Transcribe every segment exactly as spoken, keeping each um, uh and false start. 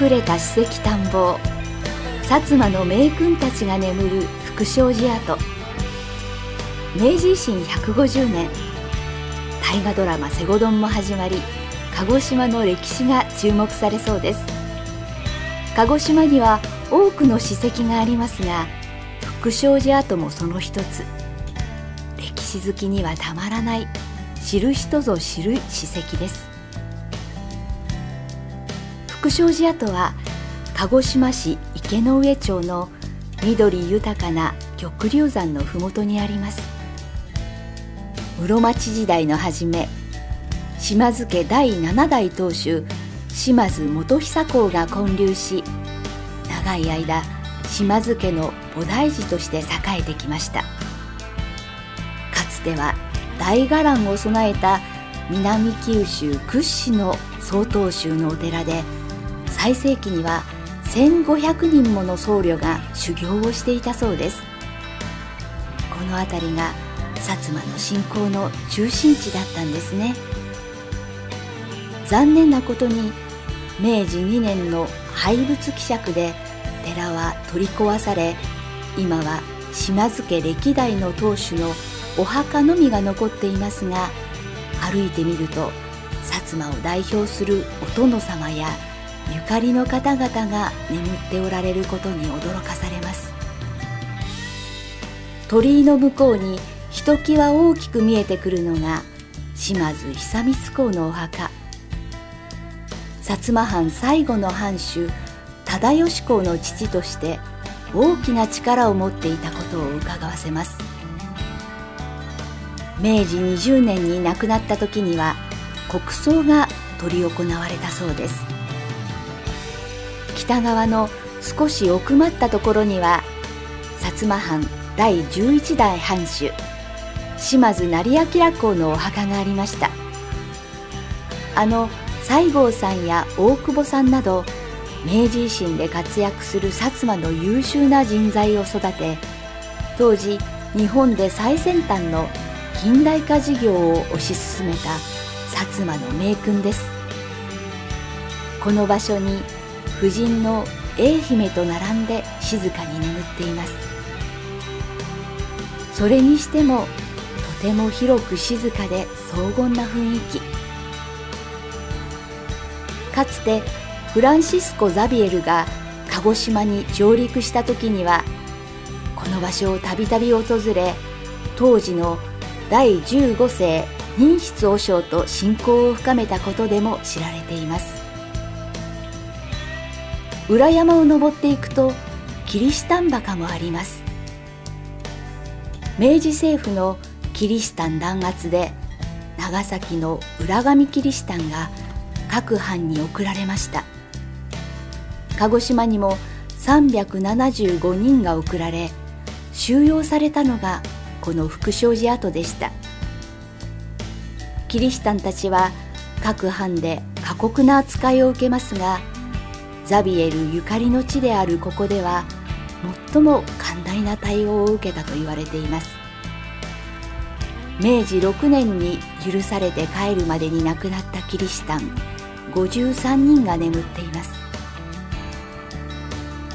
隠れた史跡探訪、薩摩の名君たちが眠る福祥寺跡、明治維新ひゃくごじゅうねん、大河ドラマ西郷どんも始まり、鹿児島の歴史が注目されそうです。鹿児島には多くの史跡がありますが、福祥寺跡もその一つ。歴史好きにはたまらない、知る人ぞ知る史跡です。福祥寺跡は鹿児島市池上町の緑豊かな玉龍山のふもとにあります。室町時代の初め、島津家だいななだい当主島津元久公が建立し、長い間島津家の菩提寺として栄えてきました。かつては大伽藍を備えた南九州屈指の曹洞宗のお寺で、最盛期にはせんごひゃくにんもの僧侶が修行をしていたそうです。この辺りが薩摩の信仰の中心地だったんですね。残念なことにめいじにねんの廃仏毀釈で寺は取り壊され、今は島津家歴代の当主のお墓のみが残っていますが、歩いてみると薩摩を代表するお殿様やゆかりの方々が眠っておられることに驚かされます。鳥居の向こうにひときわ大きく見えてくるのが島津久光公のお墓。薩摩藩最後の藩主忠義公の父として大きな力を持っていたことをうかがわせます。めいじにじゅうねんに亡くなった時には国葬が執り行われたそうです。北側の少し奥まったところには薩摩藩だいじゅういちだい藩主島津斉彬公のお墓がありました。あの西郷さんや大久保さんなど明治維新で活躍する薩摩の優秀な人材を育て、当時日本で最先端の近代化事業を推し進めた薩摩の名君です。この場所に夫人の英姫と並んで静かに眠っています。それにしてもとても広く静かで荘厳な雰囲気。かつてフランシスコ・ザビエルが鹿児島に上陸した時にはこの場所をたびたび訪れ、当時のだいじゅうごせい仁筆和尚と親交を深めたことでも知られています。裏山を登っていくとキリシタン墓もあります。明治政府のキリシタン弾圧で長崎の浦上キリシタンが各藩に送られました。鹿児島にもさんびゃくななじゅうごにんが送られ、収容されたのがこの福祥寺跡でした。キリシタンたちは各藩で過酷な扱いを受けますが、ザビエルゆかりの地であるここでは最も寛大な対応を受けたと言われています。めいじろくねんに許されて帰るまでに亡くなったキリシタンごじゅうさんにんが眠っています。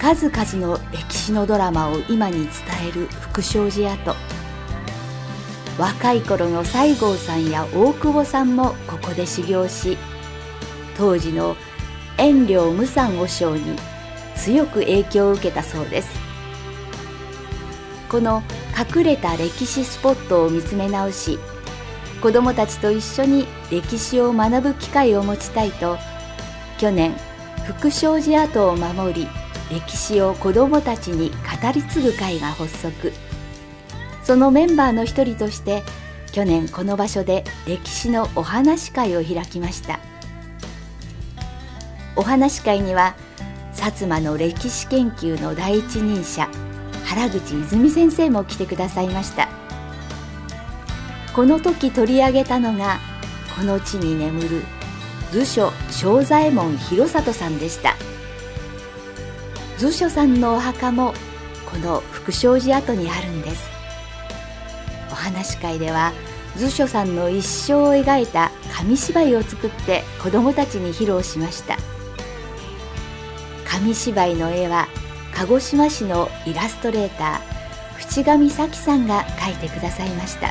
数々の歴史のドラマを今に伝える福祥寺跡。若い頃の西郷さんや大久保さんもここで修行し、当時の円了無惨和尚に強く影響を受けたそうです。この隠れた歴史スポットを見つめ直し、子どもたちと一緒に歴史を学ぶ機会を持ちたいと、去年福祥寺跡を守り歴史を子どもたちに語り継ぐ会が発足。そのメンバーの一人として去年この場所で歴史のお話会を開きました。お話会には薩摩の歴史研究の第一人者原口泉先生も来てくださいました。この時取り上げたのがこの地に眠る図書正左衛門広里さんでした。図書さんのお墓もこの福祥寺跡にあるんです。お話会では図書さんの一生を描いた紙芝居を作って子どもたちに披露しました。紙芝居の絵は鹿児島市のイラストレーター淵上咲さんが描いてくださいました。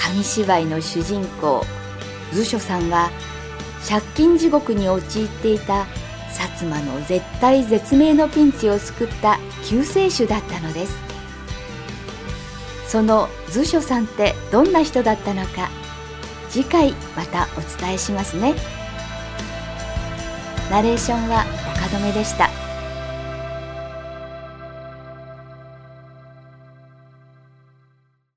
紙芝居の主人公図書さんは借金地獄に陥っていた薩摩の絶体絶命のピンチを救った救世主だったのです。その図書さんってどんな人だったのか、次回またお伝えしますね。ナレーションは岡留でした。